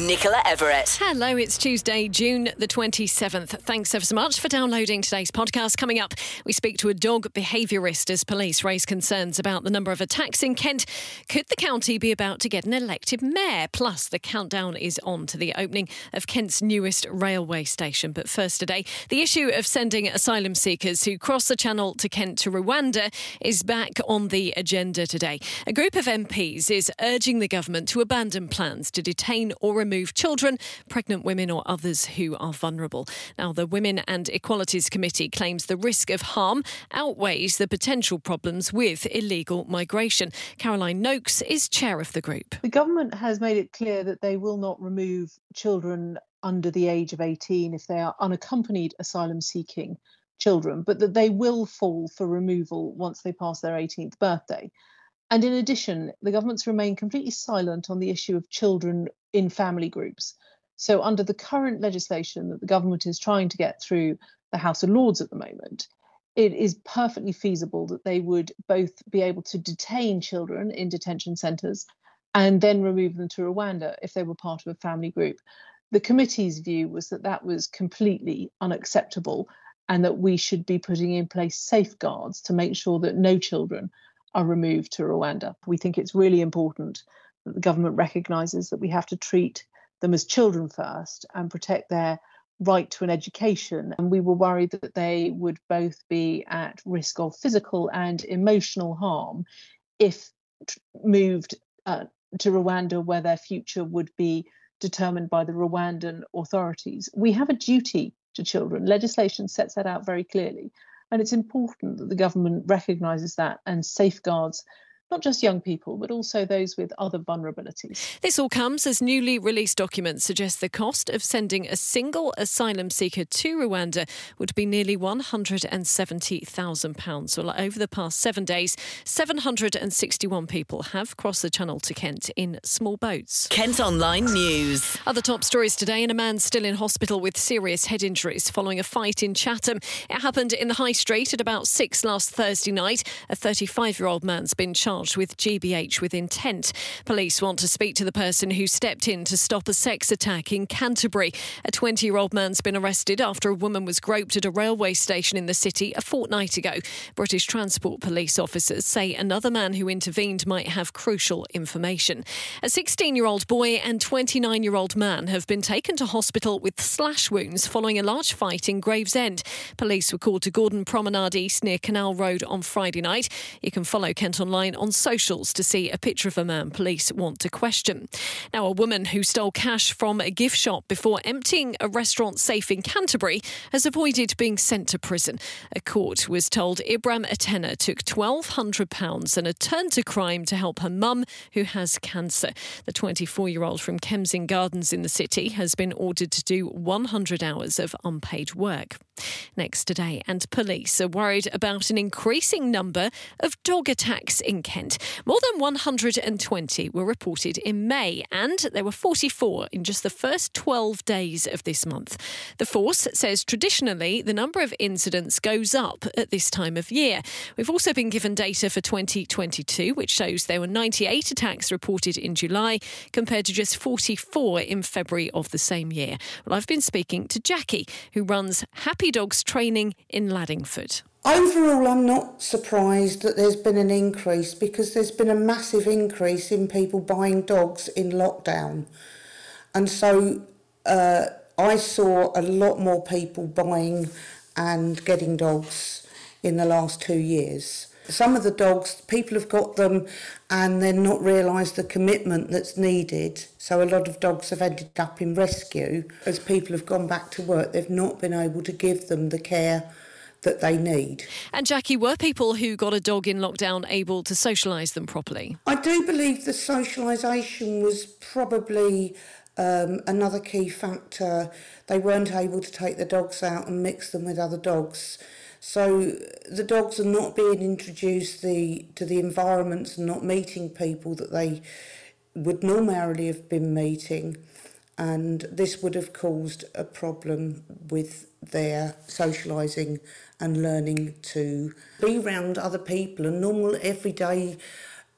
Nicola Everett. Hello, it's Tuesday, June the 27th. Thanks ever so much for downloading today's podcast. Coming up, we speak to a dog behaviourist as police raise concerns about the number of attacks in Kent. Could the county be about to get an elected mayor? Plus, the countdown is on to the opening of Kent's newest railway station. But first today, the issue of sending asylum seekers who cross the Channel to Kent to Rwanda is back on the agenda today. A group of MPs is urging the government to abandon plans to detain or remove children, pregnant women or others who are vulnerable. Now, the Women and Equalities Committee claims the risk of harm outweighs the potential problems with illegal migration. Caroline Noakes is chair of the group. The government has made it clear that they will not remove children under the age of 18 if they are unaccompanied asylum-seeking children, but that they will fall for removal once they pass their 18th birthday. And in addition, the government's remained completely silent on the issue of children in family groups. So under the current legislation that the government is trying to get through the House of Lords at the moment, it is perfectly feasible that they would both be able to detain children in detention centres and then remove them to Rwanda if they were part of a family group. The committee's view was that that was completely unacceptable and that we should be putting in place safeguards to make sure that no children are removed to Rwanda. We think it's really important that the government recognises that we have to treat them as children first and protect their right to an education. And we were worried that they would both be at risk of physical and emotional harm if moved to Rwanda, where their future would be determined by the Rwandan authorities. We have a duty to children. Legislation sets that out very clearly. And it's important that the government recognises that and safeguards not just young people, but also those with other vulnerabilities. This all comes as newly released documents suggest the cost of sending a single asylum seeker to Rwanda would be nearly £170,000. Well, over the past 7 days, 761 people have crossed the Channel to Kent in small boats. KentOnline News. Other top stories today, and a man still in hospital with serious head injuries following a fight in Chatham. It happened in the High Street at about 6 last Thursday night. A 35-year-old man's been charged with GBH with intent. Police want to speak to the person who stepped in to stop a sex attack in Canterbury. A 20-year-old man's been arrested after a woman was groped at a railway station in the city a fortnight ago. British Transport Police officers say another man who intervened might have crucial information. A 16-year-old boy and 29-year-old man have been taken to hospital with slash wounds following a large fight in Gravesend. Police were called to Gordon Promenade East near Canal Road on Friday night. You can follow KentOnline on socials to see a picture of a man police want to question. Now, a woman who stole cash from a gift shop before emptying a restaurant safe in Canterbury has avoided being sent to prison. A court was told Ibram Atena took £1,200 and a turn to crime to help her mum, who has cancer. The 24-year-old from Kemsing Gardens in the city has been ordered to do 100 hours of unpaid work. Next today, and police are worried about an increasing number of dog attacks in Kent. More than 120 were reported in May, and there were 44 in just the first 12 days of this month. The force says traditionally the number of incidents goes up at this time of year. We've also been given data for 2022, which shows there were 98 attacks reported in July compared to just 44 in February of the same year. Well, I've been speaking to Jackie, who runs Happy Dogs Training in Laddingford. Overall, I'm not surprised that there's been an increase because there's been a massive increase in people buying dogs in lockdown. And so I saw a lot more people buying and getting dogs in the last 2 years. Some of the dogs, people have got them and then not realised the commitment that's needed. So a lot of dogs have ended up in rescue. As people have gone back to work, they've not been able to give them the care that they need. And Jackie, were people who got a dog in lockdown able to socialise them properly? I do believe the socialisation was probably another key factor. They weren't able to take the dogs out and mix them with other dogs. So the dogs are not being introduced to the environments and not meeting people that they would normally have been meeting. And this would have caused a problem with there socialising and learning to be around other people and normal everyday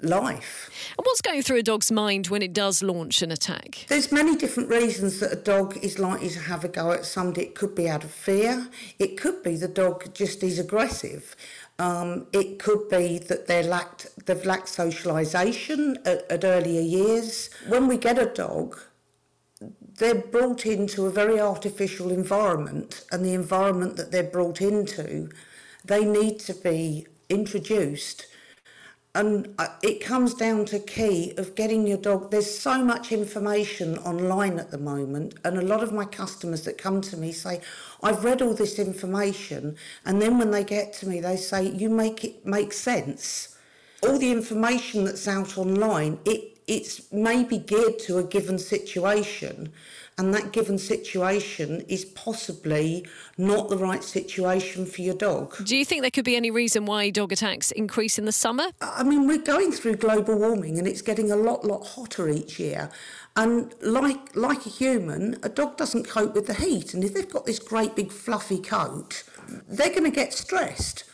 life. And what's going through a dog's mind when it does launch an attack? There's many different reasons that a dog is likely to have a go at somebody. It could be out of fear. It could be the dog just is aggressive. It could be that they've lacked socialisation at earlier years. When we get a dog, they're brought into a very artificial environment, and the environment that they're brought into, they need to be introduced. And it comes down to key of getting your dog. There's so much information online at the moment, and a lot of my customers that come to me say, I've read all this information, and then when they get to me, they say, you make it make sense. All the information that's out online, it's maybe geared to a given situation, and that given situation is possibly not the right situation for your dog. Do you think there could be any reason why dog attacks increase in the summer? I mean, we're going through global warming and it's getting a lot hotter each year. And like a human, a dog doesn't cope with the heat. And if they've got this great big fluffy coat, they're going to get stressed.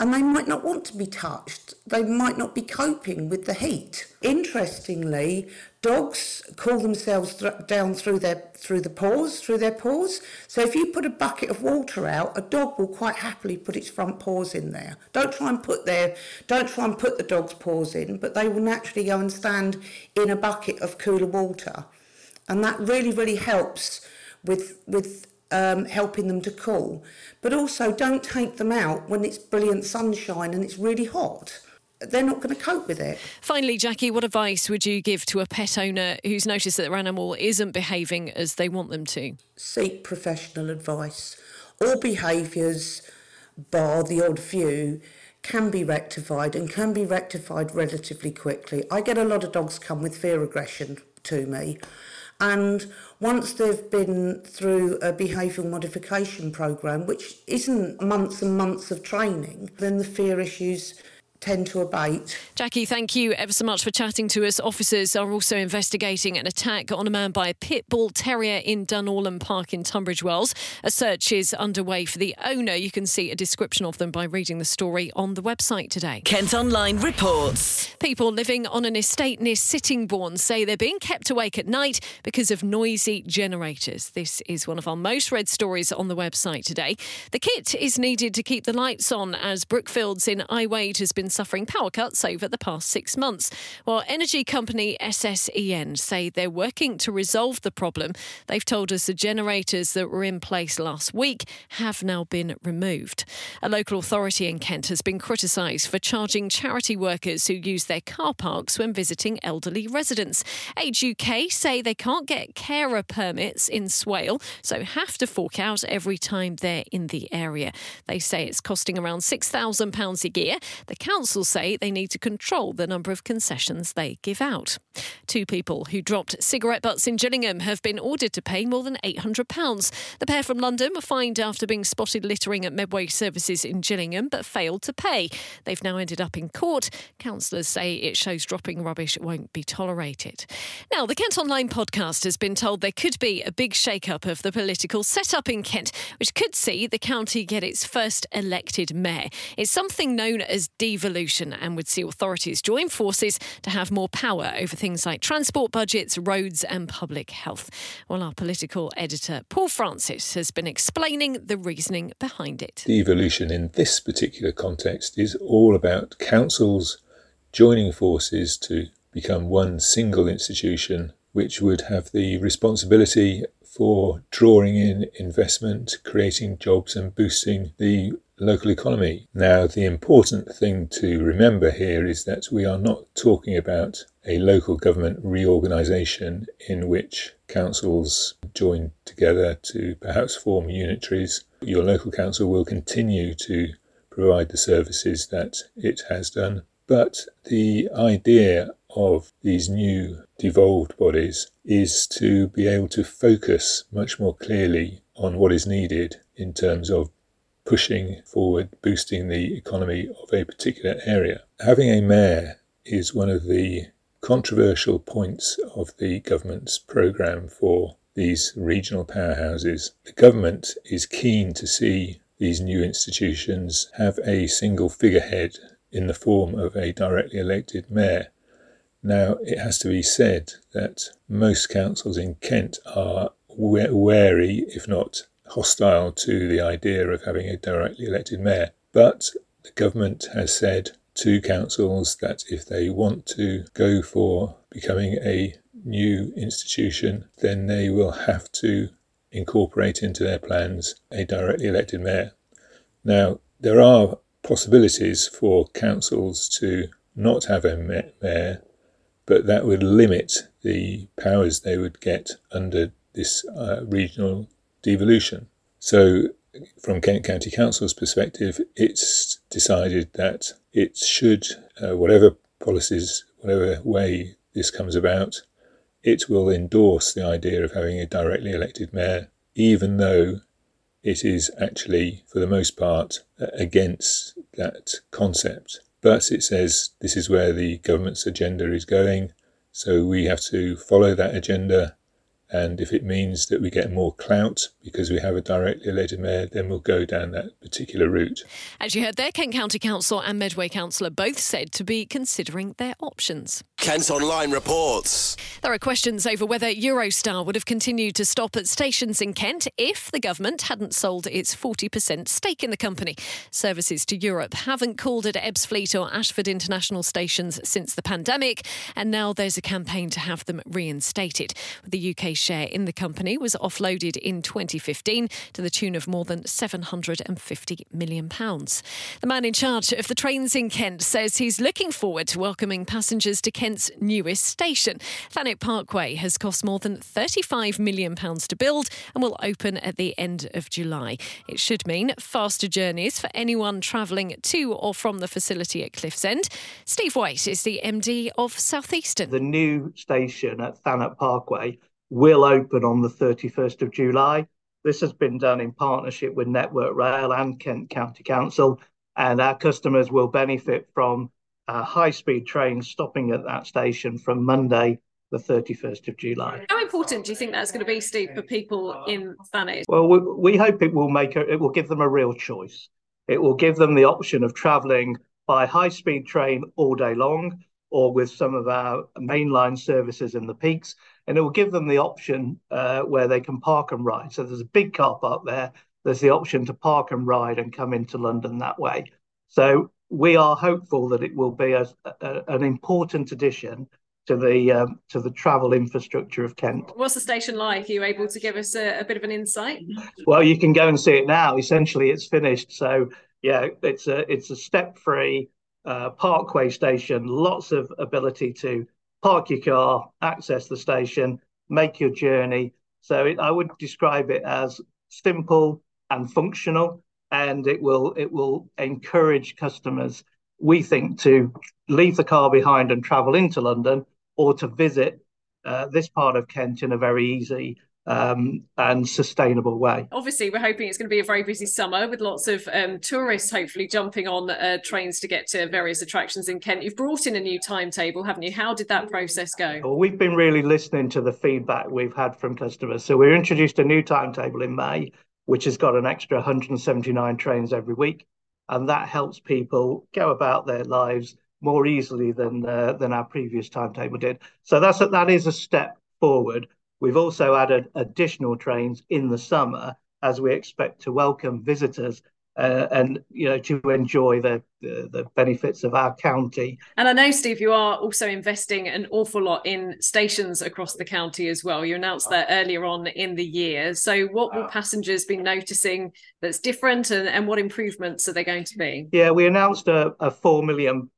And they might not want to be touched. They might not be coping with the heat. Interestingly, dogs cool themselves down through their paws. So if you put a bucket of water out, a dog will quite happily put its front paws in there. Don't try and put the dog's paws in, but they will naturally go and stand in a bucket of cooler water, and that really helps with helping them to cool. But also, don't take them out when it's brilliant sunshine and it's really hot. They're not going to cope with it. Finally, Jackie, what advice would you give to a pet owner who's noticed that their animal isn't behaving as they want them to? Seek professional advice. All behaviours, bar the odd few, can be rectified and can be rectified relatively quickly. I get a lot of dogs come with fear aggression to me. And once they've been through a behavioural modification programme, which isn't months and months of training, then the fear issues tend to abate. Jackie, thank you ever so much for chatting to us. Officers are also investigating an attack on a man by a pit bull terrier in Dunorlam Park in Tunbridge Wells. A search is underway for the owner. You can see a description of them by reading the story on the website today. Kent Online reports. People living on an estate near Sittingbourne say they're being kept awake at night because of noisy generators. This is one of our most read stories on the website today. The kit is needed to keep the lights on as Brookfields in I-Wade has been suffering power cuts over the past 6 months. While energy company SSEN say they're working to resolve the problem, they've told us the generators that were in place last week have now been removed. A local authority in Kent has been criticised for charging charity workers who use their car parks when visiting elderly residents. Age UK say they can't get carer permits in Swale, so have to fork out every time they're in the area. They say it's costing around £6,000 a year. The council say they need to control the number of concessions they give out. Two people who dropped cigarette butts in Gillingham have been ordered to pay more than £800. The pair from London were fined after being spotted littering at Medway Services in Gillingham but failed to pay. They've now ended up in court. Councillors say it shows dropping rubbish won't be tolerated. Now, the Kent Online podcast has been told there could be a big shake-up of the political setup in Kent, which could see the county get its first elected mayor. It's something known as devolution, and would see authorities join forces to have more power over things like transport budgets, roads and public health. Well, our political editor Paul Francis has been explaining the reasoning behind it. Devolution in this particular context is all about councils joining forces to become one single institution which would have the responsibility for drawing in investment, creating jobs and boosting the local economy. Now, the important thing to remember here is that we are not talking about a local government reorganisation in which councils join together to perhaps form unitaries. Your local council will continue to provide the services that it has done, but the idea of these new devolved bodies is to be able to focus much more clearly on what is needed in terms of pushing forward, boosting the economy of a particular area. Having a mayor is one of the controversial points of the government's programme for these regional powerhouses. The government is keen to see these new institutions have a single figurehead in the form of a directly elected mayor. Now, it has to be said that most councils in Kent are wary, if not hostile, to the idea of having a directly elected mayor. But the government has said to councils that if they want to go for becoming a new institution, then they will have to incorporate into their plans a directly elected mayor. Now, there are possibilities for councils to not have a mayor, but that would limit the powers they would get under this regional devolution. So from Kent County Council's perspective, it's decided that it should, whatever policies, whatever way this comes about, it will endorse the idea of having a directly elected mayor, even though it is actually, for the most part, against that concept. But it says this is where the government's agenda is going, so we have to follow that agenda. And if it means that we get more clout because we have a directly elected mayor, then we'll go down that particular route. As you heard there, Kent County Council and Medway Councillor both said to be considering their options. Kent Online reports. There are questions over whether Eurostar would have continued to stop at stations in Kent if the government hadn't sold its 40% stake in the company. Services to Europe haven't called at Ebbsfleet or Ashford International stations since the pandemic, and now there's a campaign to have them reinstated. The UK share in the company was offloaded in 2015 to the tune of more than £750 million. The man in charge of the trains in Kent says he's looking forward to welcoming passengers to Kent's newest station. Thanet Parkway has cost more than £35 million to build and will open at the end of July. It should mean faster journeys for anyone travelling to or from the facility at Cliffsend. Steve White is the MD of Southeastern. The new station at Thanet Parkway will open on the 31st of July. This has been done in partnership with Network Rail and Kent County Council, and our customers will benefit from high-speed trains stopping at that station from Monday, the 31st of July. How important do you think that's going to be, Steve, for people in Thanet? Well, we hope it will give them a real choice. It will give them the option of travelling by high-speed train all day long, or with some of our mainline services in the peaks, and it will give them the option where they can park and ride. So there's a big car park there. There's the option to park and ride and come into London that way. So we are hopeful that it will be an important addition to the travel infrastructure of Kent. What's the station like? Are you able to give us a bit of an insight? Well, you can go and see it now. Essentially, it's finished. So yeah, it's a step-free Parkway station, lots of ability to park your car, access the station, make your journey. So I would describe it as simple and functional, and it will encourage customers, we think, to leave the car behind and travel into London, or to visit this part of Kent in a very easy and sustainable way. Obviously, we're hoping it's going to be a very busy summer with lots of tourists hopefully jumping on trains to get to various attractions in Kent. You've brought in a new timetable, haven't you? How did that process go? Well, we've been really listening to the feedback we've had from customers. So we introduced a new timetable in May, which has got an extra 179 trains every week. And that helps people go about their lives more easily than our previous timetable did. So that is a step forward. We've also added additional trains in the summer as we expect to welcome visitors and, you know, to enjoy the benefits of our county. And I know, Steve, you are also investing an awful lot in stations across the county as well. You announced that earlier on in the year. So what will passengers be noticing that's different, and what improvements are they going to be? Yeah, we announced a £4 million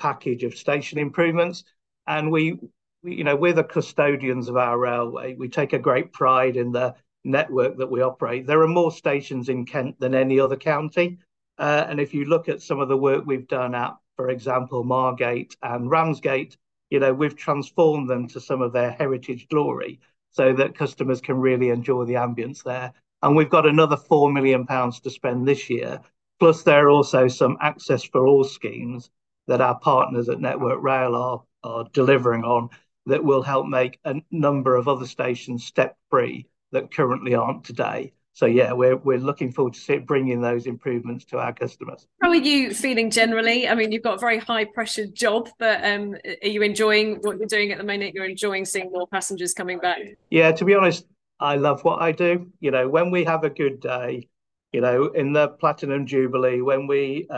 package of station improvements, and we're the custodians of our railway. We take a great pride in the network that we operate. There are more stations in Kent than any other county. And if you look at some of the work we've done at, for example, Margate and Ramsgate, you know, we've transformed them to some of their heritage glory so that customers can really enjoy the ambience there. And we've got another £4 million to spend this year. Plus, there are also some Access for All schemes that our partners at Network Rail are delivering on. that will help make a number of other stations step free that currently aren't today. So yeah, we're looking forward to bringing those improvements to our customers. How are you feeling generally? I mean, you've got a very high pressure job, but are you enjoying what you're doing at the moment? You're enjoying seeing more passengers coming back? Yeah, to be honest, I love what I do. You know, when we have a good day, you know, in the Platinum Jubilee, when we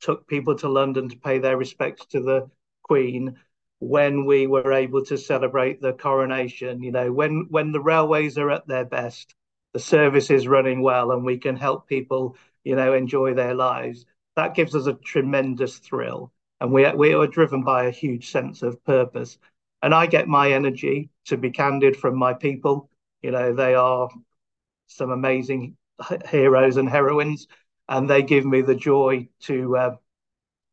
took people to London to pay their respects to the Queen, when we were able to celebrate the coronation, you know, when the railways are at their best, the service is running well and we can help people, you know, enjoy their lives. That gives us a tremendous thrill. And we are driven by a huge sense of purpose. And I get my energy, to be candid, from my people. You know, they are some amazing heroes and heroines, and they give me the joy to,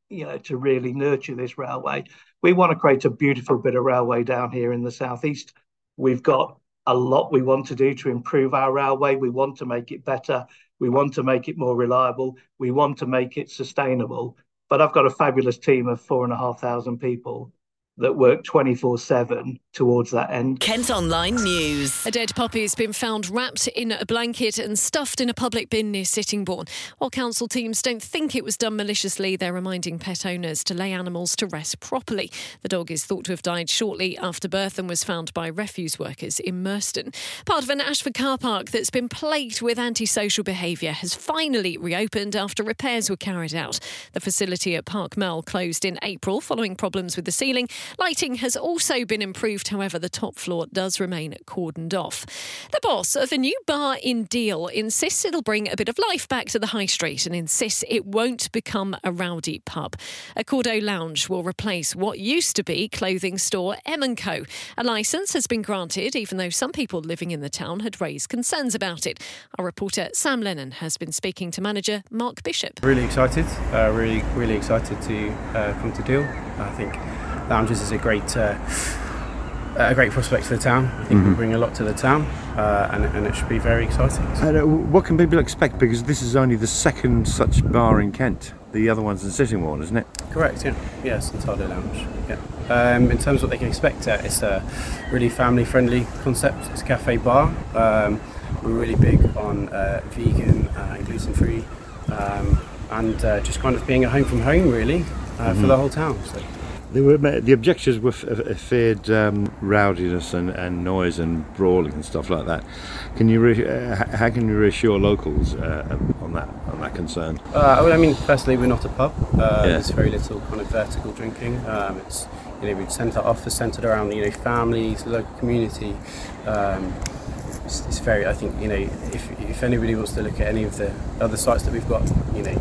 you know, to really nurture this railway. We want to create a beautiful bit of railway down here in the Southeast. We've got a lot we want to do to improve our railway. We want to make it better. We want to make it more reliable. We want to make it sustainable. But I've got a fabulous team of 4,500 people that work 24/7 towards that end. Kent Online News. A dead puppy has been found wrapped in a blanket and stuffed in a public bin near Sittingbourne. While council teams don't think it was done maliciously, they're reminding pet owners to lay animals to rest properly. The dog is thought to have died shortly after birth and was found by refuse workers in Merston. Part of an Ashford car park that's been plagued with antisocial behaviour has finally reopened after repairs were carried out. The facility at Park Mell closed in April following problems with the ceiling. Lighting has also been improved, however, the top floor does remain cordoned off. The boss of a new bar in Deal insists it'll bring a bit of life back to the high street and insists it won't become a rowdy pub. Acordo Lounge will replace what used to be clothing store M&Co. A licence has been granted, even though some people living in the town had raised concerns about it. Our reporter Sam Lennon has been speaking to manager Mark Bishop. Really excited, really excited to come to Deal. I think Lounges is a great prospect for the town. I think It will bring a lot to the town, and it should be very exciting. And what can people expect? Because this is only the second such bar in Kent. The other one's in Sittingbourne, isn't it? Correct. Yeah. Yes, it's Acordo Lounge. Yeah. In terms of what they can expect, it's a really family-friendly concept. It's a cafe bar. We're really big on vegan and gluten-free, and just kind of being a home from home, really, for the whole town. So. The objections were feared rowdiness and noise and brawling and stuff like that. Can you how can you reassure locals on that concern? Well, I mean, firstly, we're not a pub. There's very little kind of vertical drinking. It's, you know, we centre our office centred around, you know, families, local community. It's very, I think, you know, if anybody wants to look at any of the other sites that we've got, you know,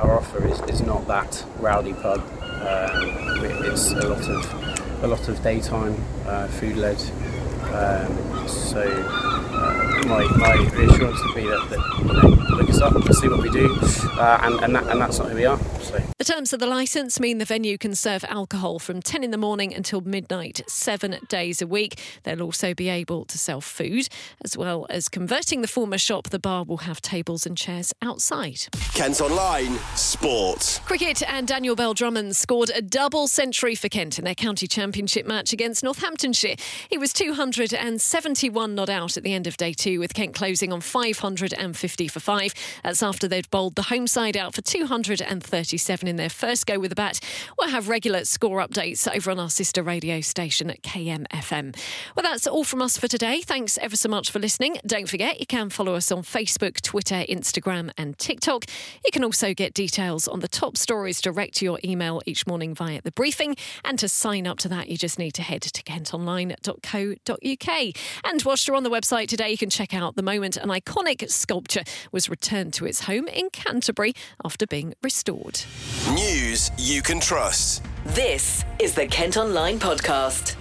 our offer is not that rowdy pub. It's a lot of daytime, food led. My reassurance would be that, you know, look us up and see what we do, and that's not who we are. So. The terms of the licence mean the venue can serve alcohol from 10 in the morning until midnight, 7 days a week. They'll also be able to sell food. As well as converting the former shop, the bar will have tables and chairs outside. Kent Online Sports. Cricket, and Daniel Bell Drummond scored a double century for Kent in their county championship match against Northamptonshire. He was 271 not out at the end of day two, with Kent closing on 550 for five. That's after they'd bowled the home side out for 237 in their first go with the bat. We'll have regular score updates over on our sister radio station at KMFM. Well, that's all from us for today. Thanks ever so much for listening. Don't forget, you can follow us on Facebook, Twitter, Instagram and TikTok. You can also get details on the top stories direct to your email each morning via The Briefing. And to sign up to that, you just need to head to kentonline.co.uk. And whilst you're on the website today, you can check out the moment an iconic sculpture was returned to its home in Canterbury after being restored. News you can trust. This is the Kent Online Podcast.